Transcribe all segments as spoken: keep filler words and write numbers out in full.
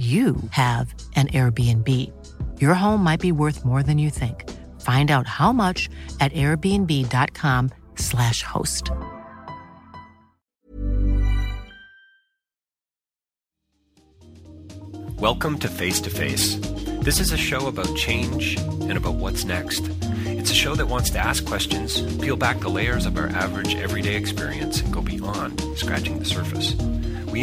you have an Airbnb. Your home might be worth more than you think. Find out how much at airbnb.com slash host. Welcome to Face to Face. This is a show about change and about what's next. It's a show that wants to ask questions, peel back the layers of our average everyday experience, and go beyond scratching the surface. We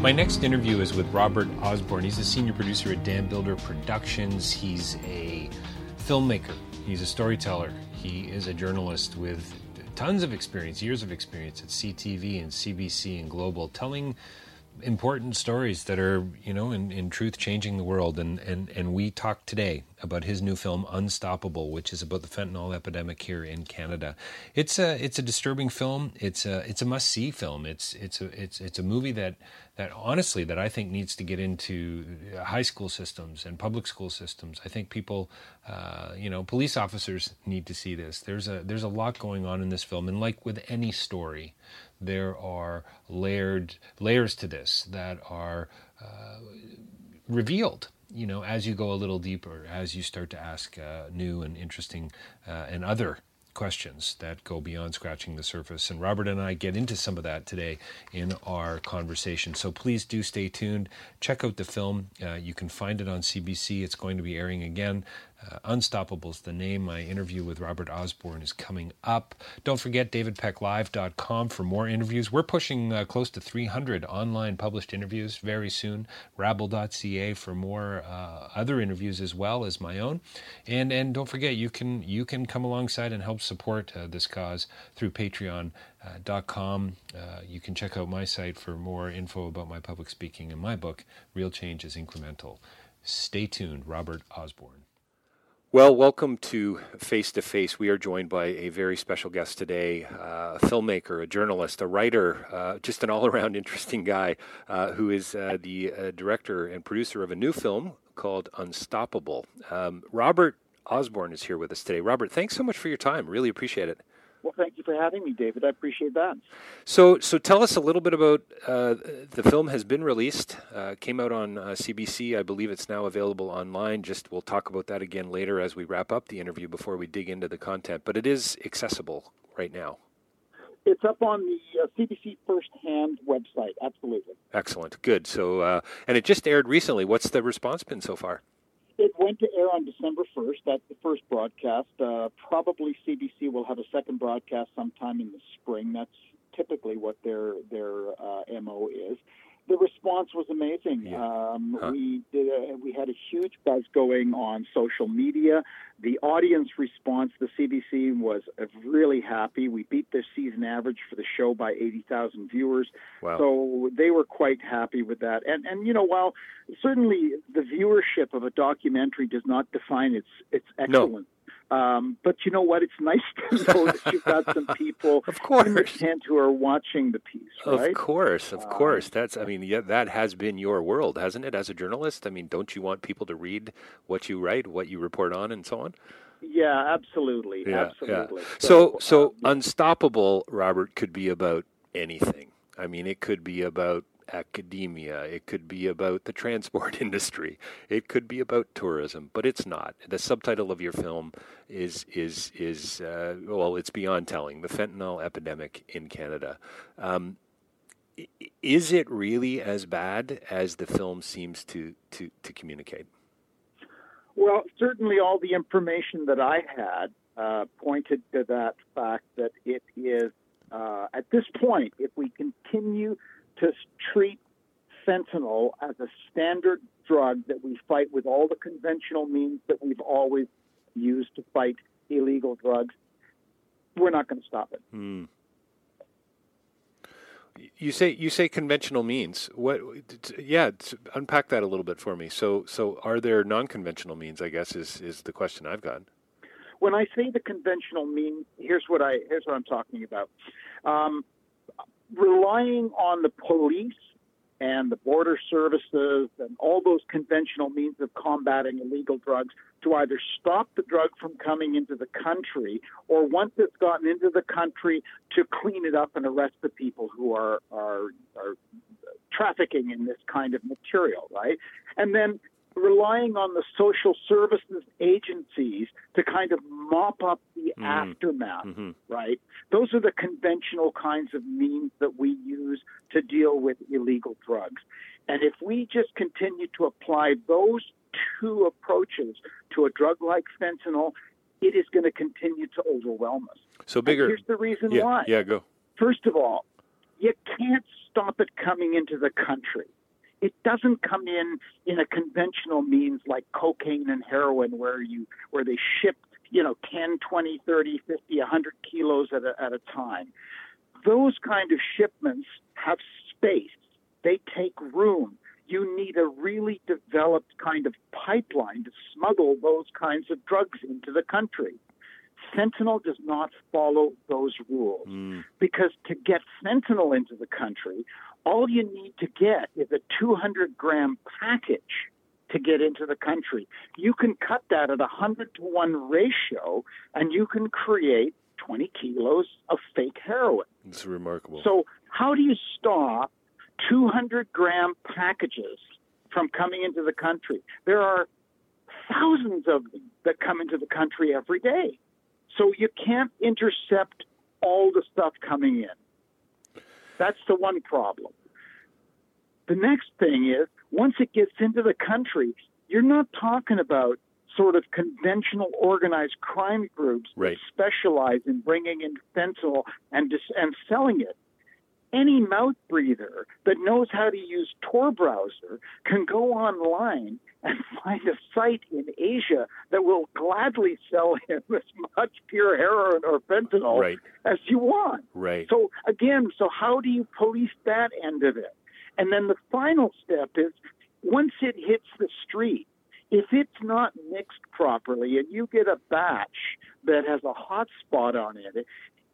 My next interview is with Robert Osborne. He's a senior producer at Dam Builder Productions. He's a filmmaker. He's a storyteller. He is a journalist with tons of experience, years of experience at C T V and C B C and Global, telling important stories that are, you know, in, in truth changing the world. And, and, and we talked today about his new film, Unstoppable, which is about the fentanyl epidemic here in Canada. It's a it's a disturbing film. It's a it's a must see film. It's it's a it's it's a movie that that honestly that I think needs to get into high school systems and public school systems. I think people, uh, you know, police officers need to see this. There's a there's a lot going on in this film, and like with any story, there are layered layers to this that are uh, revealed, you know, as you go a little deeper, as you start to ask uh, new and interesting uh, and other questions that go beyond scratching the surface. And Robert and I get into some of that today in our conversation. So please do stay tuned. Check out the film. Uh, you can find it on C B C. It's going to be airing again. Uh, Unstoppable is the name. My interview with Robert Osborne is coming up. Don't forget david peck live dot com for more interviews. We're pushing uh, close to three hundred online published interviews very soon. rabble dot c a for more uh, other interviews as well as my own. And and don't forget you can you can come alongside and help support uh, this cause through Patreon. Uh, dot com. Uh, you can check out my site for more info about my public speaking and my book, Real Change is Incremental. Stay tuned. Robert Osborne. Well, welcome to Face to Face. We are joined by a very special guest today, uh, a filmmaker, a journalist, a writer, uh, just an all-around interesting guy uh, who is uh, the uh, director and producer of a new film called Unstoppable. Um, Robert Osborne is here with us today. Robert, thanks so much for your time. Really appreciate it. Well, thank you for having me, David. I appreciate that. So so tell us a little bit about uh, the film has been released, uh, came out on uh, C B C. I believe it's now available online. Just we'll talk about that again later as we wrap up the interview before we dig into the content. But it is accessible right now. It's up on the uh, C B C First Hand website, absolutely. Excellent. Good. So uh, and it just aired recently. What's the response been so far? It went to air on December first. That's the first broadcast. Uh, probably C B C will have a second broadcast sometime in the spring. That's typically what their their uh, M O is. The response was amazing. Yeah. Um, huh. We did a, we had a huge buzz going on social media. The audience response, the C B C was really happy. We beat their season average for the show by eighty thousand viewers. Wow. So they were quite happy with that. And, and you know, while certainly the viewership of a documentary does not define its its excellence, no. Um, but you know what? It's nice to know that you've got some people of course. in the tent who are watching the piece, right? Of course, of um, course. That's, I mean, yeah, that has been your world, hasn't it, as a journalist? I mean, don't you want people to read what you write, what you report on, and so on? Yeah, absolutely, yeah, absolutely. Yeah. So, so, so um, Unstoppable, Robert, could be about anything. I mean, it could be about academia, it could be about the transport industry, it could be about tourism, but it's not. The subtitle of your film is is is uh, well, it's beyond telling: the fentanyl epidemic in Canada. Um, is it really as bad as the film seems to to, to communicate? Well, certainly, all the information that I had uh, pointed to that fact that it is uh, at this point, if we continue to treat fentanyl as a standard drug that we fight with all the conventional means that we've always used to fight illegal drugs, we're not going to stop it. Hmm. You say you say conventional means. What? Yeah, unpack that a little bit for me. So, so are there non-conventional means, I guess, is, is the question I've got. When I say the conventional means, here's what I here's what I'm talking about. Um, Relying on the police and the border services and all those conventional means of combating illegal drugs to either stop the drug from coming into the country, or once it's gotten into the country, to clean it up and arrest the people who are are, are trafficking in this kind of material, right? And then relying on the social services agencies to kind of mop up the mm. aftermath, mm-hmm. right? Those are the conventional kinds of means that we use to deal with illegal drugs. And if we just continue to apply those two approaches to a drug like fentanyl, it is going to continue to overwhelm us. So bigger. And here's the reason yeah, why. Yeah, go. First of all, you can't stop it coming into the country. It doesn't come in in a conventional means like cocaine and heroin where you where they ship, you know, ten, twenty, thirty, fifty, one hundred kilos at a, at a time. Those kind of shipments have space. They take room. You need a really developed kind of pipeline to smuggle those kinds of drugs into the country. Fentanyl does not follow those rules mm. because to get fentanyl into the country, all you need to get is a two hundred gram package to get into the country. You can cut that at a one hundred to one ratio, and you can create twenty kilos of fake heroin. It's remarkable. So how do you stop two hundred gram packages from coming into the country? There are thousands of them that come into the country every day. So you can't intercept all the stuff coming in. That's the one problem. The next thing is, once it gets into the country, you're not talking about sort of conventional organized crime groups right. that specialize in bringing in fentanyl and dis- and selling it. Any mouth breather that knows how to use Tor browser can go online and find a site in Asia that will gladly sell him as much pure heroin or fentanyl right. as you want. Right. So again, so how do you police that end of it? And then the final step is, once it hits the street, if it's not mixed properly and you get a batch that has a hot spot on it,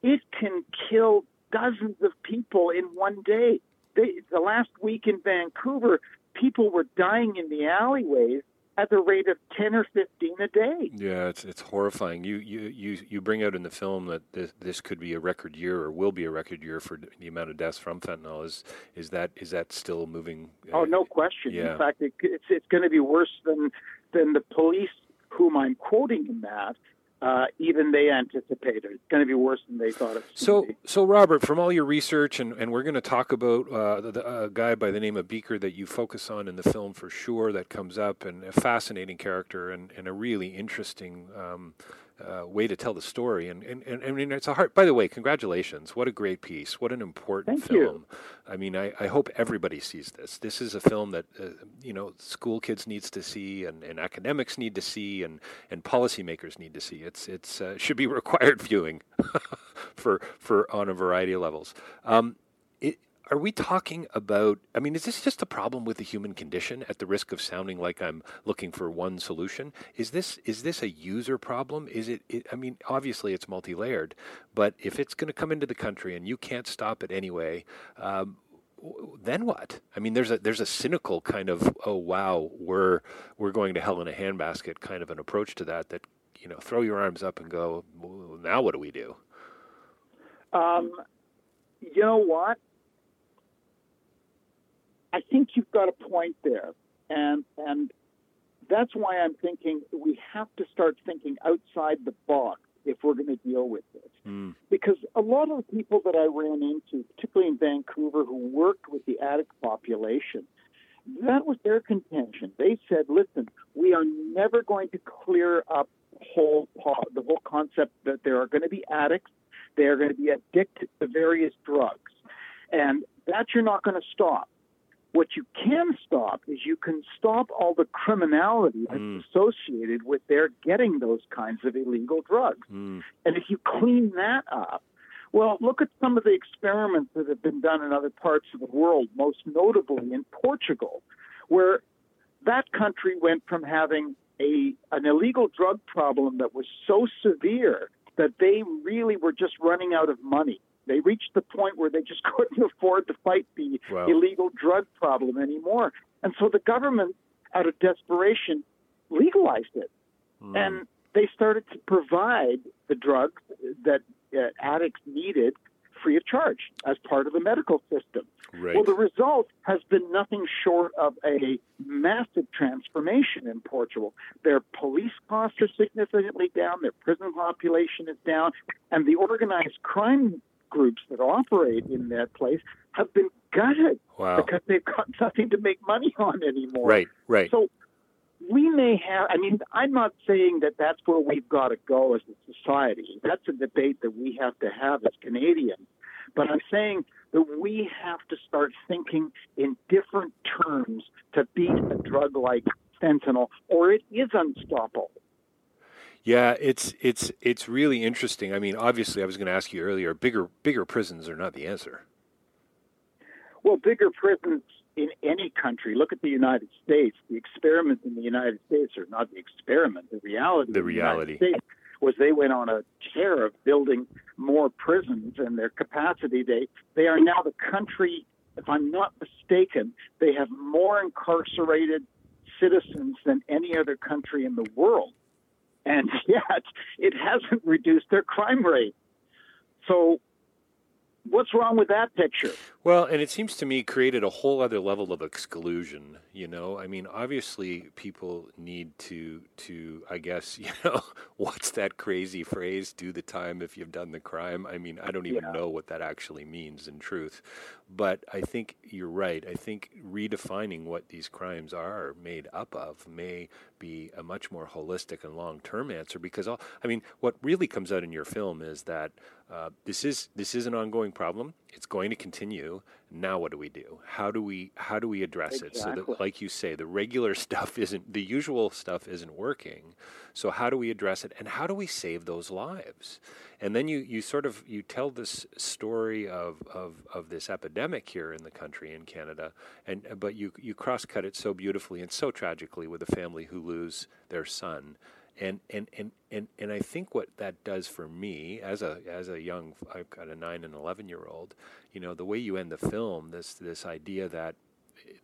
it can kill dozens of people in one day. They, the last week in Vancouver, people were dying in the alleyways at the rate of ten or fifteen a day. Yeah, it's it's horrifying. You you, you, you bring out in the film that this, this could be a record year, or will be a record year for the amount of deaths from fentanyl. Is is that is that still moving? Uh, oh, no question. Yeah. In fact, it, it's it's going to be worse than than the police, whom I'm quoting in that. Uh, even they anticipated. It's going to be worse than they thought it was. So, so Robert, from all your research, and, and we're going to talk about uh, the, the, a guy by the name of Beaker that you focus on in the film for sure, that comes up, and a fascinating character and, and a really interesting um, uh, way to tell the story. And, and, and, and it's a heart. By the way, congratulations. What a great piece. What an important Thank film. You. I mean, I, I hope everybody sees this. This is a film that, uh, you know, school kids needs to see, and, and academics need to see, and, and policymakers need to see. It's It's it's uh, should be required viewing for for on a variety of levels. Um, it, are we talking about, I mean, is this just a problem with the human condition, at the risk of sounding like I'm looking for one solution? Is this is this a user problem? Is it, it I mean, obviously it's multi-layered, but if it's going to come into the country and you can't stop it anyway, um, then what? I mean, there's a there's a cynical kind of, oh, wow, we're we're going to hell in a handbasket kind of an approach to that, that, you know, throw your arms up and go, well, now what do we do? Um, you know what? I think you've got a point there, and and that's why I'm thinking we have to start thinking outside the box if we're going to deal with this. Mm. Because a lot of the people that I ran into, particularly in Vancouver, who worked with the addict population, that was their contention. They said, listen, we are never going to clear up whole the whole concept that there are going to be addicts, they are going to be addicted to various drugs, and that you're not going to stop. What you can stop is you can stop all the criminality mm. that's associated with their getting those kinds of illegal drugs. Mm. And if you clean that up, well, look at some of the experiments that have been done in other parts of the world, most notably in Portugal, where that country went from having a an illegal drug problem that was so severe that they really were just running out of money. They reached the point where they just couldn't afford to fight the wow. illegal drug problem anymore. And so the government, out of desperation, legalized it. Mm. And they started to provide the drugs that uh, addicts needed free of charge as part of the medical system. Right. Well, the result has been nothing short of a massive transformation in Portugal. Their police costs are significantly down, their prison population is down, and the organized crime groups that operate in that place have been gutted wow. because they've got nothing to make money on anymore. Right, right. So we may have, I mean, I'm not saying that that's where we've got to go as a society. That's a debate that we have to have as Canadians. But I'm saying that we have to start thinking in different terms to beat a drug like fentanyl, or it is unstoppable. Yeah, it's it's it's really interesting. I mean, obviously, I was going to ask you earlier, bigger bigger prisons are not the answer. Well, bigger prisons in any country. Look at the United States. The experiment in the United States, or not the experiment, the reality. The reality. The United States was they went on a tear of building more prisons and their capacity. They they are now the country, if I'm not mistaken, they have more incarcerated citizens than any other country in the world. And yet, it hasn't reduced their crime rate. So, what's wrong with that picture? Well, and it seems to me created a whole other level of exclusion, you know? I mean, obviously, people need to, to I guess, you know, what's that crazy phrase, do the time if you've done the crime? I mean, I don't even yeah. know what that actually means in truth. But I think you're right. I think redefining what these crimes are made up of may be a much more holistic and long-term answer, because all, I mean, what really comes out in your film is that uh, this is this is an ongoing problem. It's going to continue. Now, what do we do? How do we how do we address exactly. it so that, like you say, the regular stuff isn't the usual stuff isn't working? So how do we address it, and how do we save those lives? And then you, you sort of you tell this story of, of of this epidemic here in the country in Canada, and but you you cross cut it so beautifully and so tragically with a family who loses their son, and and, and and and I think what that does for me as a as a young, I've got a nine and eleven year old. You know, the way you end the film, this this idea that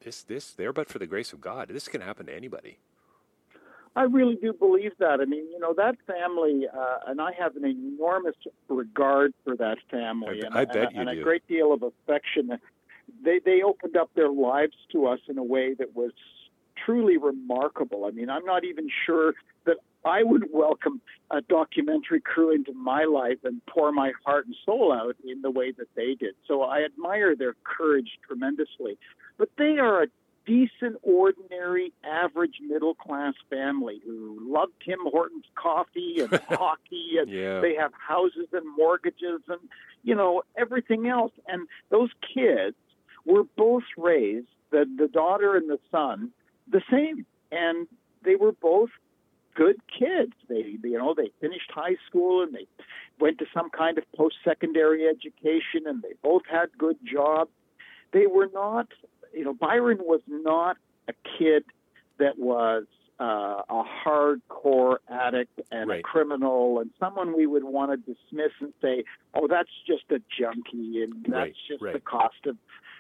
this this there, but for the grace of God, this can happen to anybody. I really do believe that. I mean, you know, that family, uh, and I have an enormous regard for that family. I, and, I bet and, you and do. A great deal of affection. They they opened up their lives to us in a way that was truly remarkable. I mean, I'm not even sure that I would welcome a documentary crew into my life and pour my heart and soul out in the way that they did. So I admire their courage tremendously. But they are a decent, ordinary, average middle-class family who love Tim Hortons coffee and hockey, and yeah. they have houses and mortgages and, you know, everything else. And those kids were both raised, the, the daughter and the son, the same, and they were both good kids. They, you know, they finished high school and they went to some kind of post-secondary education, and they both had good jobs. they were not, you know, Byron was not a kid that was uh, a hardcore addict and right. a criminal and someone we would want to dismiss and say, oh, that's just a junkie and that's right. just right. the cost of,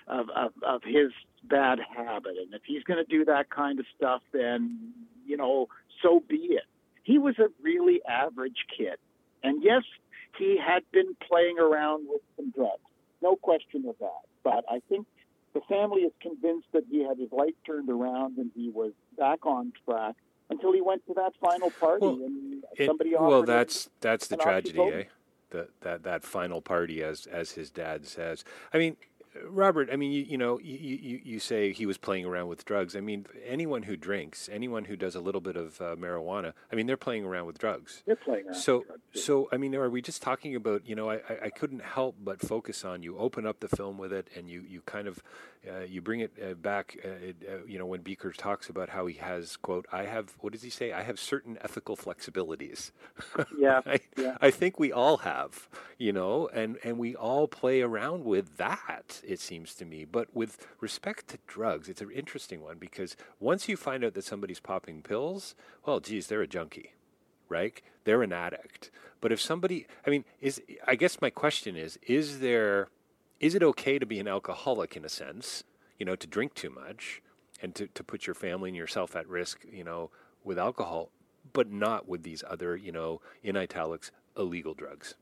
of, of, of his bad habit. And if he's going to do that kind of stuff, then, you know, so be it. He was a really average kid. And yes, he had been playing around with some drugs. No question of that. But I think the family is convinced that he had his life turned around and he was back on track until he went to that final party. Well, and somebody it, offered well, that's him that's the tragedy, eh? The, that that final party, as as his dad says. I mean, Robert, I mean, you, you know, you, you, you say he was playing around with drugs. I mean, anyone who drinks, anyone who does a little bit of uh, marijuana, I mean, they're playing around with drugs. They're playing around so, with drugs. So, so I mean, are we just talking about, you know, I, I couldn't help but focus on, you open up the film with it and you, you kind of, uh, you bring it uh, back, uh, it, uh, you know, when Beaker talks about how he has, quote, I have, what does he say? I have certain ethical flexibilities. Yeah. I, yeah. I think we all have, you know, and, and we all play around with that. It seems to me. But with respect to drugs, it's an interesting one, because once you find out that somebody's popping pills, well, geez, they're a junkie, right? They're an addict. But if somebody, I mean, is, I guess my question is, is there, is it okay to be an alcoholic in a sense, you know, to drink too much and to, to put your family and yourself at risk, you know, with alcohol, but not with these other, you know, in italics, illegal drugs?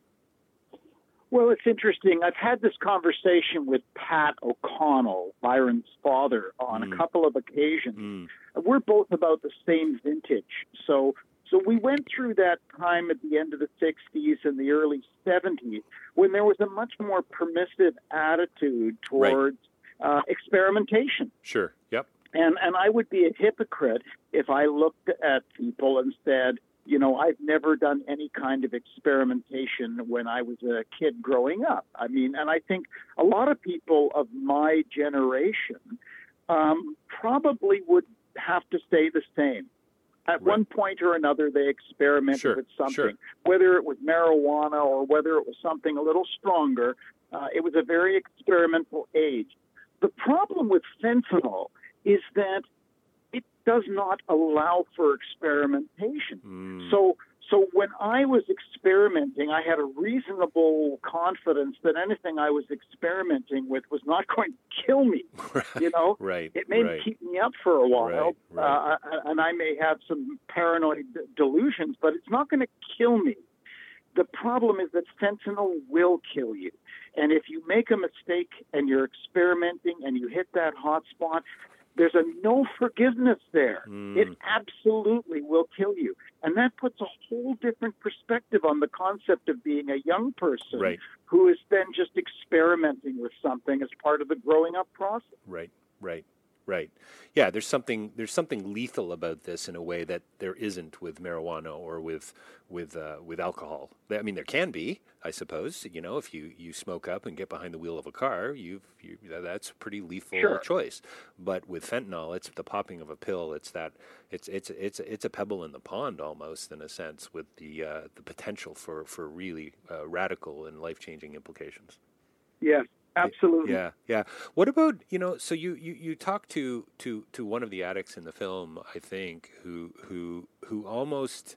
Well, it's interesting. I've had this conversation with Pat O'Callaghan, Byron's father, on mm. a couple of occasions. Mm. We're both about the same vintage. So so we went through that time at the end of the sixties and the early seventies when there was a much more permissive attitude towards right. uh, experimentation. Sure, yep. And and I would be a hypocrite if I looked at people and said, you know, I've never done any kind of experimentation when I was a kid growing up. I mean, and I think a lot of people of my generation um, probably would have to say the same. At right. one point or another, they experimented sure, with something, sure. whether it was marijuana or whether it was something a little stronger. Uh, it was a very experimental age. The problem with fentanyl is that does not allow for experimentation. Mm. So so when I was experimenting, I had a reasonable confidence that anything I was experimenting with was not going to kill me. Right. You know? Right. It may right. keep me up for a while, right. Right. Uh, and I may have some paranoid delusions, but it's not going to kill me. The problem is that fentanyl will kill you. And if you make a mistake and you're experimenting and you hit that hot spot, there's a no forgiveness there. Mm. It absolutely will kill you. And that puts a whole different perspective on the concept of being a young person right. who is then just experimenting with something as part of the growing up process. Right, right, right. Yeah, there's something there's something lethal about this in a way that there isn't with marijuana or with with uh, with alcohol. I mean, there can be, I suppose. You know, if you, you smoke up and get behind the wheel of a car, you've you, that's a pretty lethal sure. choice. But with fentanyl, it's the popping of a pill. It's that it's it's it's it's a pebble in the pond almost, in a sense, with the uh, the potential for for really uh, radical and life changing implications. Yes. Absolutely. Yeah, yeah. What about, you know, so you, you, you talk to, to, to one of the addicts in the film, I think, who who who almost,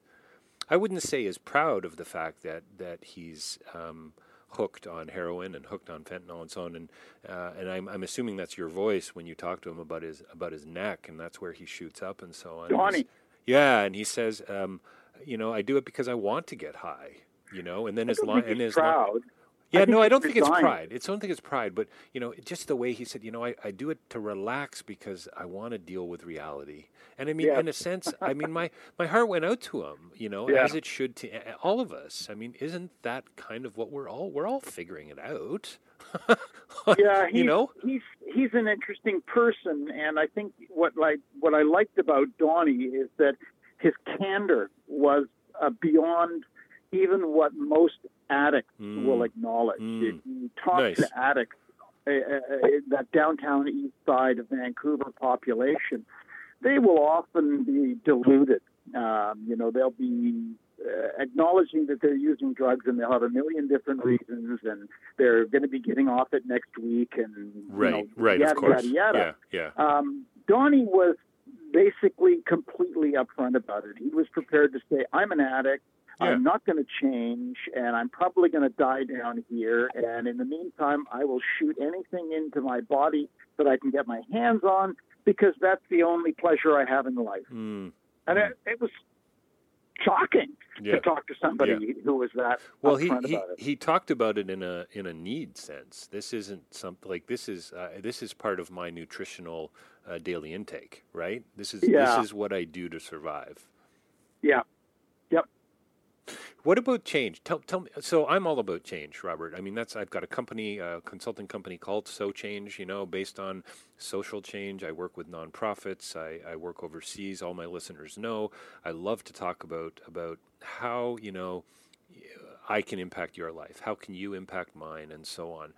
I wouldn't say is proud of the fact that, that he's um, hooked on heroin and hooked on fentanyl and so on, and uh, and I'm I'm assuming that's your voice when you talk to him about his about his neck, and that's where he shoots up and so on. Donnie. Yeah, and he says, um, you know, I do it because I want to get high, you know, and then I his line and his proud. Li- Yeah, no, I don't think it's pride. It's I don't think it's pride, but you know, just the way he said, you know, I, I do it to relax because I want to deal with reality. And I mean, yeah. in a sense, I mean, my, my heart went out to him, you know, yeah. as it should to all of us. I mean, isn't that kind of what we're all we're all figuring it out? yeah, he's, you know, he's he's an interesting person, and I think what like what I liked about Donnie is that his candor was uh, beyond even what most addicts mm. will acknowledge. Mm. If you talk nice. to addicts, uh, uh, that downtown east side of Vancouver population, they will often be deluded. Um, you know, they'll be uh, acknowledging that they're using drugs and they'll have a million different reasons and they're going to be getting off it next week and right, you know, right, yada, of course. yada, yada. Yeah, yeah. Um, Donnie was basically completely upfront about it. He was prepared to say, I'm an addict. Yeah. I'm not going to change, and I'm probably going to die down here. And in the meantime, I will shoot anything into my body that I can get my hands on because that's the only pleasure I have in life. Mm. And it, it was shocking yeah. to talk to somebody yeah. who was that well. He he, he talked about it in a in a need sense. This isn't something like this is uh, this is part of my nutritional uh, daily intake, right? This is yeah. this is what I do to survive. Yeah. What about change? Tell, tell me. So I'm all about change, Robert. I mean, that's I've got a company, a consulting company called So Change. You know, based on social change. I work with nonprofits. I, I work overseas. All my listeners know. I love to talk about about how you know I can impact your life. How can you impact mine, and so on.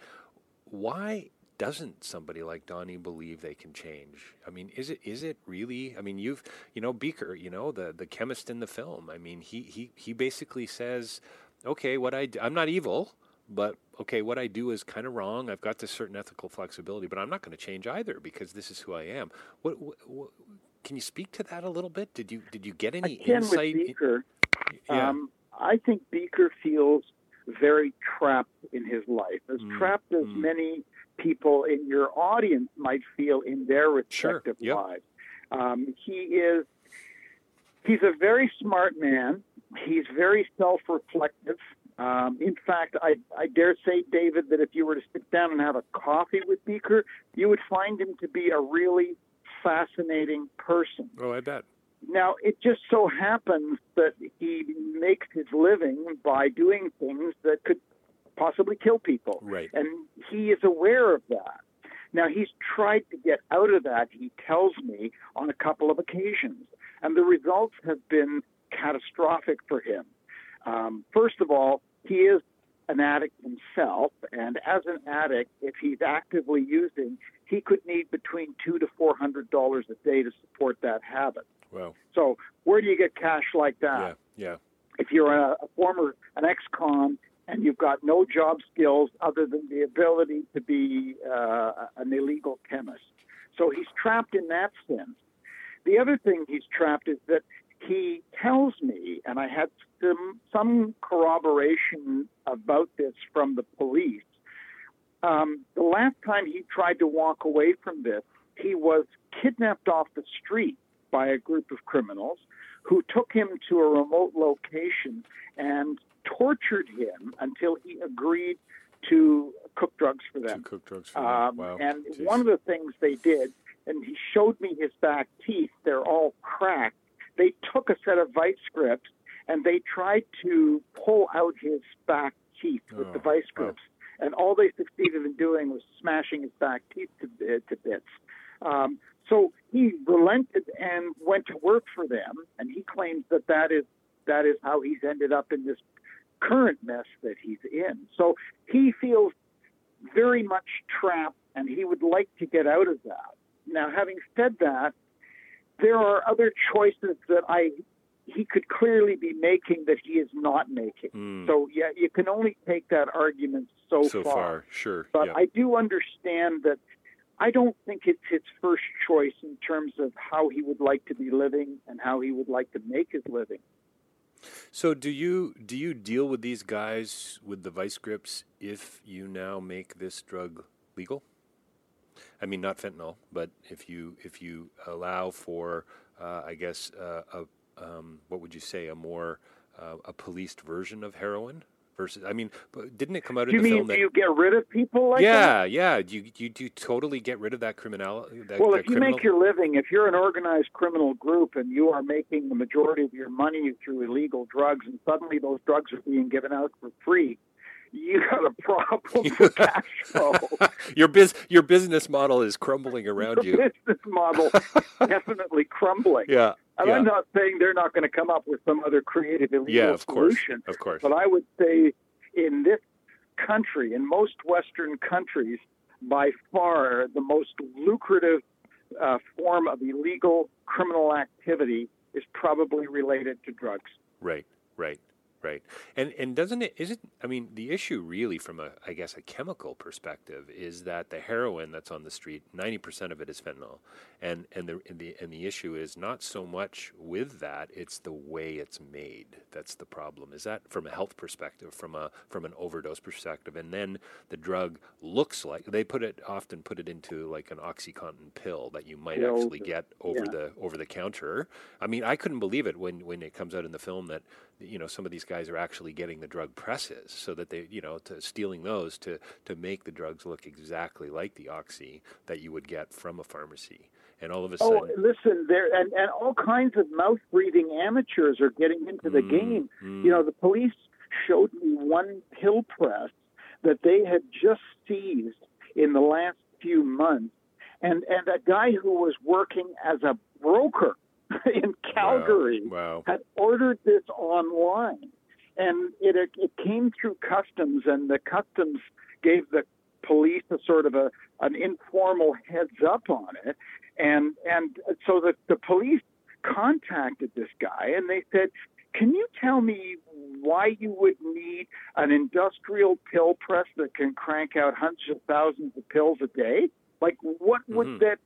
Why doesn't somebody like Donnie believe they can change? I mean, is it is it really? I mean, you've, you know, Beaker, you know, the, the chemist in the film. I mean, he, he, he basically says, okay, what I do, I'm not evil, but okay, what I do is kind of wrong. I've got this certain ethical flexibility, but I'm not going to change either because this is who I am. What, what, what can you speak to that a little bit? Did you did you get any Again, insight? With Beaker, in, yeah. um, I think Beaker feels very trapped in his life, as mm, trapped as mm. many people in your audience might feel in their respective sure. yep. lives. Um, he is, he's a very smart man. He's very self-reflective. Um, in fact, I, I dare say, David, that if you were to sit down and have a coffee with Beaker, you would find him to be a really fascinating person. Oh, I bet. Now, it just so happens that he makes his living by doing things that could possibly kill people. Right. And he is aware of that. Now, he's tried to get out of that, he tells me, on a couple of occasions. And the results have been catastrophic for him. Um, first of all, he is an addict himself. And as an addict, if he's actively using, he could need between two hundred dollars to four hundred dollars a day to support that habit. Wow. So where do you get cash like that? Yeah, yeah. If you're a, a former, an ex-con, and you've got no job skills other than the ability to be uh, an illegal chemist. So he's trapped in that sense. The other thing he's trapped is that he tells me, and I had some, some corroboration about this from the police, um, the last time he tried to walk away from this, he was kidnapped off the street by a group of criminals who took him to a remote location and tortured him until he agreed to cook drugs for them. To cook drugs for them. Um, wow. And Jeez. One of the things they did, and he showed me his back teeth, they're all cracked. They took a set of vice grips and they tried to pull out his back teeth with oh, the vice grips. Wow. And all they succeeded in doing was smashing his back teeth to, uh, to bits. Um, so he relented and went to work for them. And he claims that that is, that is how he's ended up in this current mess that he's in. So he feels very much trapped, and he would like to get out of that. Now, having said that, there are other choices that I he could clearly be making that he is not making. Mm. So, yeah, you can only take that argument so, so far. far. Sure. But yeah. I do understand that I don't think it's his first choice in terms of how he would like to be living and how he would like to make his living. So do you do you deal with these guys with the vice grips if you now make this drug legal? I mean, not fentanyl, but if you if you allow for, uh, I guess, uh, a, um, what would you say, a more uh, a policed version of heroin versus? I mean, didn't it come out in the film that? Do you mean do you get rid of people like yeah, that? Yeah, yeah. Do you, you do you totally get rid of that criminality? That, well, that if you criminal... make your living, if you're an organized criminal group and you are making the majority of your money through illegal drugs, and suddenly those drugs are being given out for free, you got a problem with cash flow. your biz, your business model is crumbling around your you. Business model definitely crumbling. Yeah. And yeah. I'm not saying they're not going to come up with some other creative illegal yeah, of course, solution. Of course. But I would say in this country, in most Western countries, by far the most lucrative uh, form of illegal criminal activity is probably related to drugs. Right, Right, right. And and doesn't it, isn't, I mean, the issue really from a, I guess, a chemical perspective is that the heroin that's on the street, ninety percent of it is fentanyl. And and the, and the, and the issue is not so much with that, it's the way it's made. That's the problem. Is that from a health perspective, from a from an overdose perspective? And then the drug looks like, they put it, often put it into like an OxyContin pill that you might no, actually get over yeah. the over the counter. I mean, I couldn't believe it when, when it comes out in the film that, you know, some of these guys are actually getting the drug presses so that they, you know, to stealing those to, to make the drugs look exactly like the oxy that you would get from a pharmacy. And all of a sudden... Oh, listen, there and, and all kinds of mouth-breathing amateurs are getting into the mm, game. Mm. You know, the police showed me one pill press that they had just seized in the last few months. And, and a guy who was working as a broker in Calgary wow, wow. had ordered this online. And it, it came through customs, and the customs gave the police a sort of a an informal heads up on it. And and so the, the police contacted this guy, and they said, can you tell me why you would need an industrial pill press that can crank out hundreds of thousands of pills a day? Like, what mm-hmm. would that,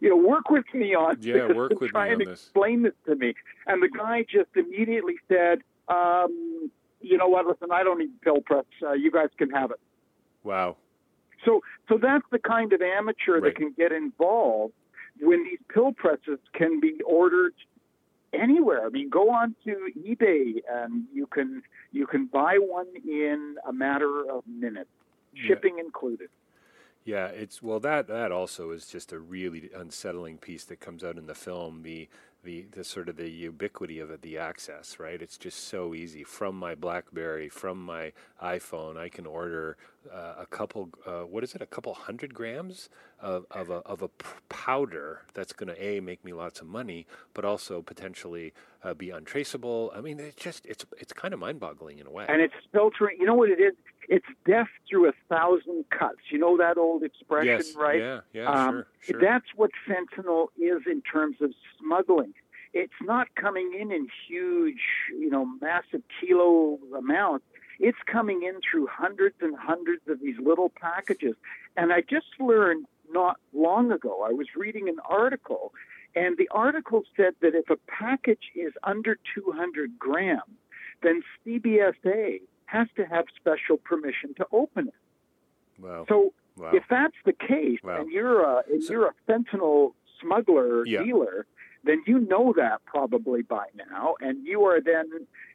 you know, work with me on yeah, this work and with try me and on explain this. this to me. And the guy just immediately said, um, you know what, listen, I don't need pill press. Uh, you guys can have it. Wow. So so that's the kind of amateur right. that can get involved when these pill presses can be ordered anywhere. I mean, go on to eBay and you can you can buy one in a matter of minutes, shipping yeah. included. Yeah, it's well that, that also is just a really unsettling piece that comes out in the film, the The, the sort of the ubiquity of it, the access, right? It's just so easy. From my BlackBerry, from my iPhone, I can order uh, a couple. Uh, what is it? A couple hundred grams of of a of a powder that's going to a make me lots of money, but also potentially uh, be untraceable. I mean, it's just it's it's kind of mind-boggling in a way. And it's filtering. You know what it is? It's death through a thousand cuts. You know that old expression, yes, right? Yeah, yeah, um, sure, sure. That's what fentanyl is in terms of smuggling. It's not coming in in huge, you know, massive kilo amounts. It's coming in through hundreds and hundreds of these little packages. And I just learned not long ago, I was reading an article, and the article said that if a package is under two hundred grams, then C B S A has to have special permission to open it. Wow. So wow. if that's the case, wow. and you're a and so, you're a fentanyl smuggler yeah. dealer, then you know that probably by now, and you are then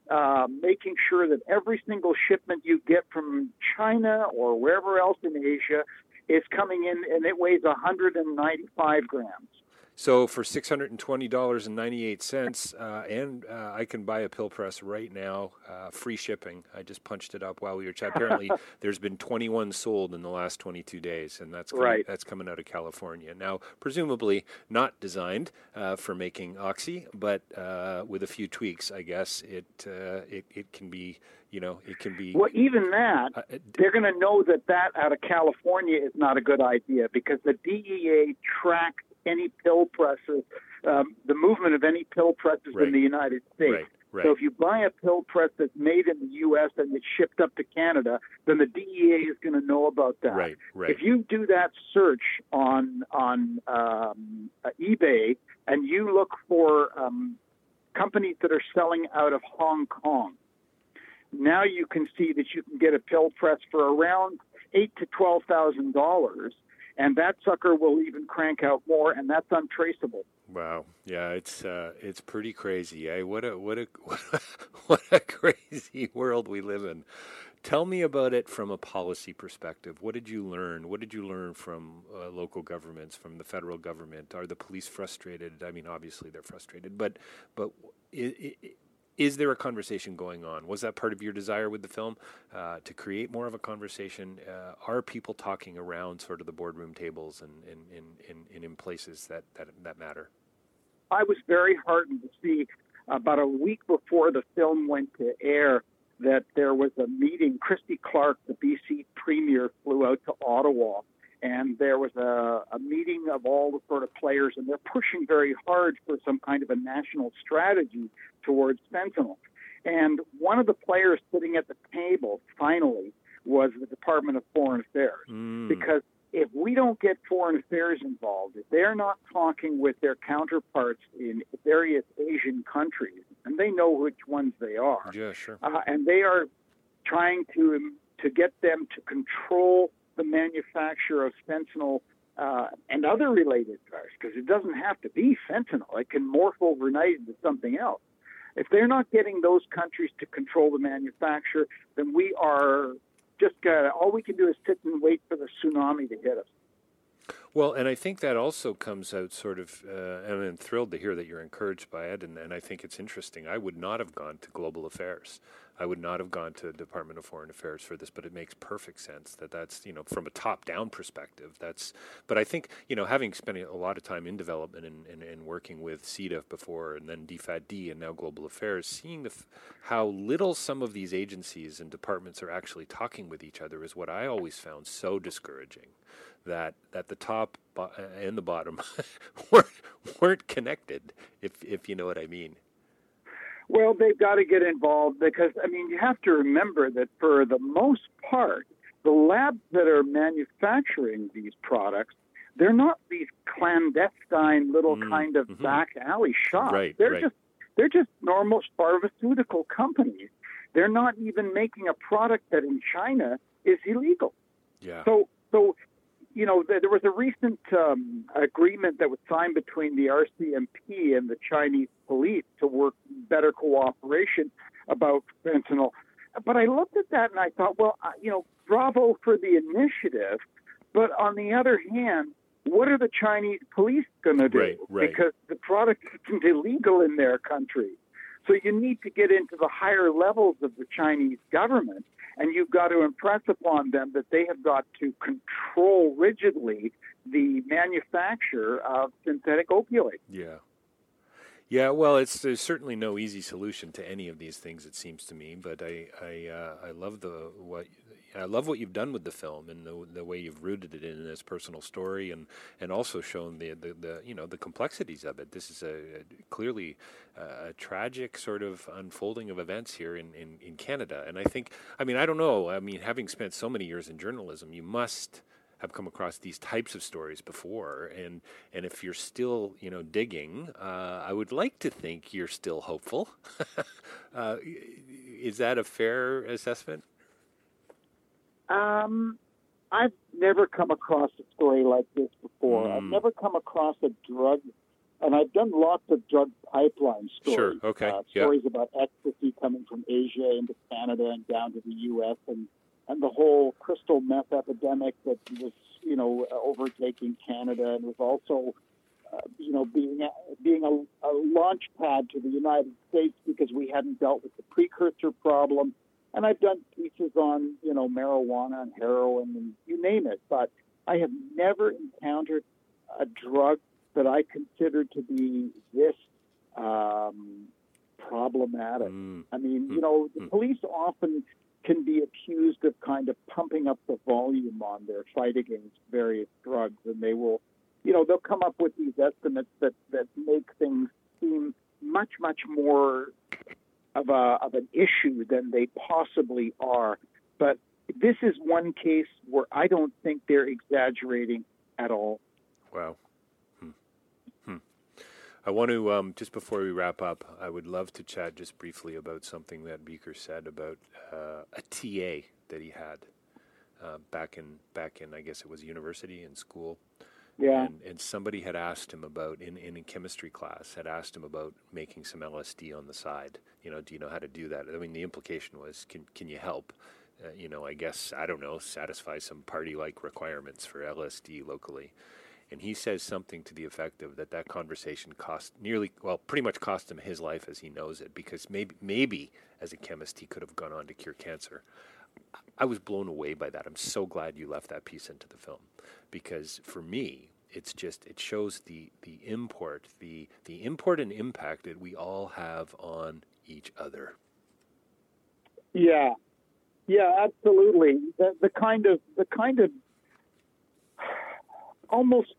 uh, making sure that every single shipment you get from China or wherever else in Asia is coming in, and it weighs one hundred ninety-five grams. So for six hundred twenty dollars and ninety-eight cents, uh, and uh, I can buy a pill press right now, uh, free shipping. I just punched it up while we were chatting. Apparently, there's been twenty-one sold in the last twenty-two days, and that's coming, right. that's coming out of California. Now, presumably not designed uh, for making oxy, but uh, with a few tweaks, I guess it uh, it it can be. You know, it can be... Well, even that, uh, they're going to know that that out of California is not a good idea because the D E A tracks any pill presses, um, the movement of any pill presses right. in the United States. Right. Right. So if you buy a pill press that's made in the U S and it's shipped up to Canada, then the D E A is going to know about that. Right. Right. If you do that search on, on um, uh, eBay and you look for um, companies that are selling out of Hong Kong, now you can see that you can get a pill press for around eight to twelve thousand dollars, and that sucker will even crank out more, and that's untraceable. Wow, yeah, it's uh, it's pretty crazy. Eh? What a what a what a crazy world we live in. Tell me about it from a policy perspective. What did you learn? What did you learn from uh, local governments, from the federal government? Are the police frustrated? I mean, obviously they're frustrated, but but. It, it, Is there a conversation going on? Was that part of your desire with the film, uh, to create more of a conversation? Uh, are people talking around sort of the boardroom tables and, and, and, and in places that, that, that matter? I was very heartened to see about a week before the film went to air that there was a meeting. Christy Clark, the B C Premier, flew out to Ottawa, and there was a, a meeting of all the sort of players, and they're pushing very hard for some kind of a national strategy towards fentanyl. And one of the players sitting at the table, finally, was the Department of Foreign Affairs. Mm. Because if we don't get Foreign Affairs involved, if they're not talking with their counterparts in various Asian countries, and they know which ones they are, yeah, sure. uh, and they are trying to to get them to control the manufacture of fentanyl uh, and other related drugs, because it doesn't have to be fentanyl. It can morph overnight into something else. If they're not getting those countries to control the manufacture, then we are just gotta, all we can do is sit and wait for the tsunami to hit us. Well, and I think that also comes out sort of, uh, and I'm thrilled to hear that you're encouraged by it, and, and I think it's interesting. I would not have gone to Global Affairs. I would not have gone to the Department of Foreign Affairs for this, but it makes perfect sense that that's, you know, from a top-down perspective, that's, but I think, you know, having spent a lot of time in development and, and, and working with C D F before and then D F A D and now Global Affairs, seeing the f- how little some of these agencies and departments are actually talking with each other is what I always found so discouraging, that that the top bo- and the bottom weren't, weren't connected, if if you know what I mean. Well, they've got to get involved because, I mean, you have to remember that for the most part, the labs that are manufacturing these products, they're not these clandestine little mm, kind of mm-hmm. back alley shops. Right, they're right. just they're just normal pharmaceutical companies. They're not even making a product that in China is illegal. Yeah. So, so you know, there was a recent um, agreement that was signed between the R C M P and the Chinese police to work better cooperation about fentanyl. But I looked at that and I thought, well, you know, bravo for the initiative. But on the other hand, what are the Chinese police going to do? Right, right. Because the product is illegal in their country. So you need to get into the higher levels of the Chinese government, and you've got to impress upon them that they have got to control rigidly the manufacture of synthetic opioids. Yeah. Yeah, well, it's there's certainly no easy solution to any of these things, it seems to me, but I I, uh, I love the what I love what you've done with the film and the the way you've rooted it in this personal story and, and also shown the, the, the you know the complexities of it. This is a, a clearly a, a tragic sort of unfolding of events here in, in, in Canada. And I think I mean I don't know I mean having spent so many years in journalism, you must have come across these types of stories before, and and if you're still you know digging, uh, I would like to think you're still hopeful. uh, is that a fair assessment? Um, I've never come across a story like this before. Mm. I've never come across a drug, and I've done lots of drug pipeline stories. Sure, okay. Uh, stories yep. about ecstasy coming from Asia into Canada and down to the U S and, and the whole crystal meth epidemic that was, you know, overtaking Canada and was also, uh, you know, being a, being a, a launch pad to the United States because we hadn't dealt with the precursor problem. And I've done pieces on, you know, marijuana and heroin and you name it. But I have never encountered a drug that I considered to be this um, problematic. Mm. I mean, you know, the police often can be accused of kind of pumping up the volume on their fight against various drugs. And they will, you know, they'll come up with these estimates that, that make things seem much, much more of a, of an issue than they possibly are. But this is one case where I don't think they're exaggerating at all. Wow. Hmm. Hmm. I want to, um, just before we wrap up, I would love to chat just briefly about something that Beaker said about uh, a T A that he had uh, back in, back in I guess it was university and school. Yeah. And, and somebody had asked him about, in, in a chemistry class, had asked him about making some L S D on the side. You know, do you know how to do that? I mean, the implication was, can can you help, uh, you know, I guess, I don't know, satisfy some party-like requirements for L S D locally. And he says something to the effect of that that conversation cost nearly, well, pretty much cost him his life as he knows it, because maybe, maybe as a chemist, he could have gone on to cure cancer. I was blown away by that. I'm so glad you left that piece into the film, because for me, it's just it shows the the import, the the import and impact that we all have on each other. Yeah, yeah, absolutely. The, the kind of the kind of almost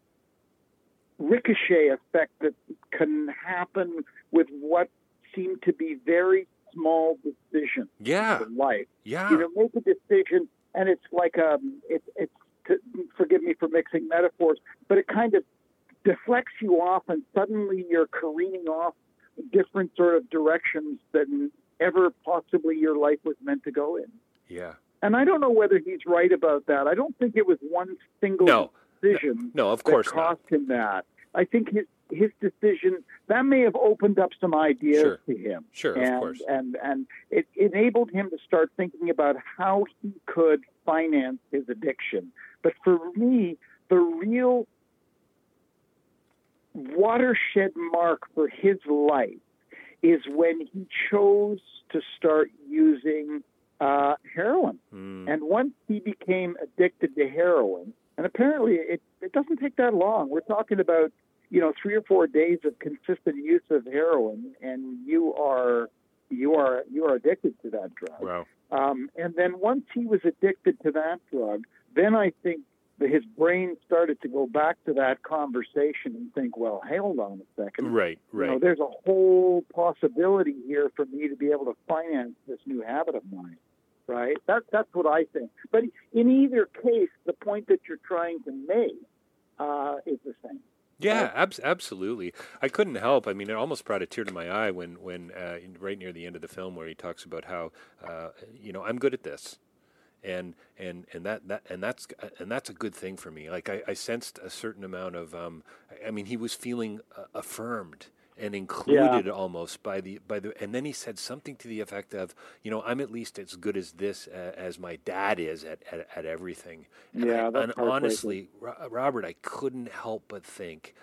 ricochet effect that can happen with what seem to be very small decision. Yeah. In life. Yeah. You know, make a decision, and it's like um, it's it's. To, forgive me for mixing metaphors, but it kind of deflects you off, and suddenly you're careening off different sort of directions than ever possibly your life was meant to go in. Yeah. And I don't know whether he's right about that. I don't think it was one single no. decision no, no, of course that cost not. him that. I think his his decision, that may have opened up some ideas sure. to him. Sure, and, of course. And, and it enabled him to start thinking about how he could finance his addiction. But for me, the real watershed mark for his life is when he chose to start using uh, heroin. Mm. And once he became addicted to heroin, and apparently it, it doesn't take that long. We're talking about, you know, three or four days of consistent use of heroin, and you are you are you are addicted to that drug. Wow. Um, and then once he was addicted to that drug, then I think that his brain started to go back to that conversation and think, well, hey, hold on a second. Right, right. You know, there's a whole possibility here for me to be able to finance this new habit of mine, right? That, that's what I think. But in either case, the point that you're trying to make uh, is the same. Yeah, ab- absolutely. I couldn't help. I mean, it almost brought a tear to my eye when, when uh, in, right near the end of the film where he talks about how, uh, you know, I'm good at this. And and and that, that and that's and that's a good thing for me. Like I, I sensed a certain amount of, um, I mean, he was feeling uh, affirmed and included yeah. almost by the by the. And then he said something to the effect of, you know, I'm at least as good as this uh, as my dad is at at, at everything. And yeah, I, that's and honestly, Ro- Robert, I couldn't help but think.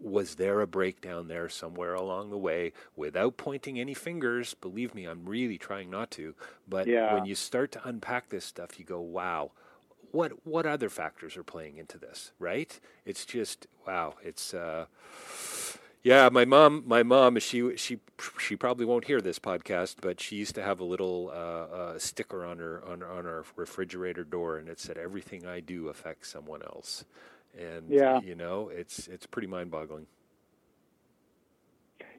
Was there a breakdown there somewhere along the way? Without pointing any fingers, believe me, I'm really trying not to. But yeah. when you start to unpack this stuff, you go, wow, what what other factors are playing into this, right? It's just, wow, it's... Uh, yeah, my mom, my mom, she she she probably won't hear this podcast, but she used to have a little uh, uh, sticker on her on, on her refrigerator door, and it said, everything I do affects someone else. And, yeah. you know, it's it's pretty mind-boggling.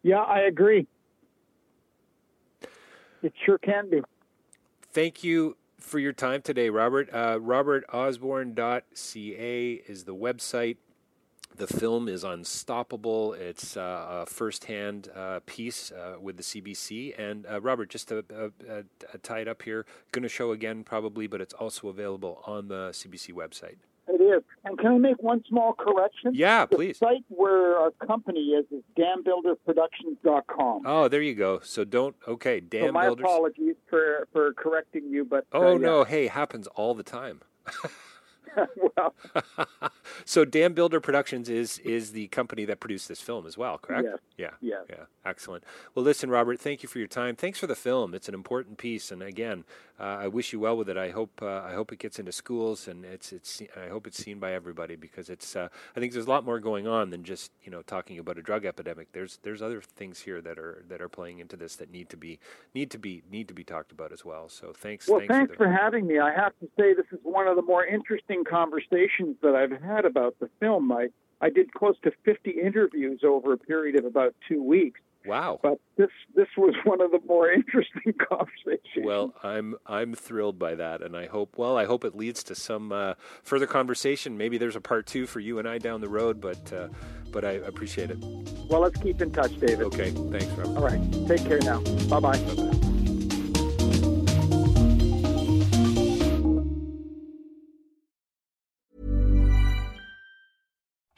Yeah, I agree. It sure can be. Thank you for your time today, Robert. Uh, robert osborne dot c a is the website. The film is Unstoppable. It's uh, a first-hand uh, piece uh, with the C B C. And, uh, Robert, just to uh, uh, tie it up here, going to show again probably, but it's also available on the C B C website. It is. And can I make one small correction? Yeah, the please. The site where our company is is dam builder productions dot com. Oh, there you go. So don't, okay, Dam so my Builders. My apologies for, for correcting you, but... Oh, uh, no, yeah. hey, happens all the time. well... So Dam Builder Productions is is the company that produced this film as well, correct? Yes. Yeah. Yeah. Yeah. Excellent. Well, listen, Robert, thank you for your time. Thanks for the film. It's an important piece, and again, uh, I wish you well with it. I hope uh, I hope it gets into schools, and it's it's I hope it's seen by everybody because it's uh, I think there's a lot more going on than just you know talking about a drug epidemic. There's there's other things here that are that are playing into this that need to be need to be need to be talked about as well. So thanks. Well, thanks, thanks for, the- for having me. I have to say this is one of the more interesting conversations that I've had about the film. I, I did close to fifty interviews over a period of about two weeks. Wow. But this this was one of the more interesting conversations. Well, I'm I'm thrilled by that, and I hope well, I hope it leads to some uh, further conversation. Maybe there's a part two for you and I down the road, but uh, but I appreciate it. Well, let's keep in touch, David. Okay. Thanks, Robert. All right. Take care now. Bye-bye. Bye-bye.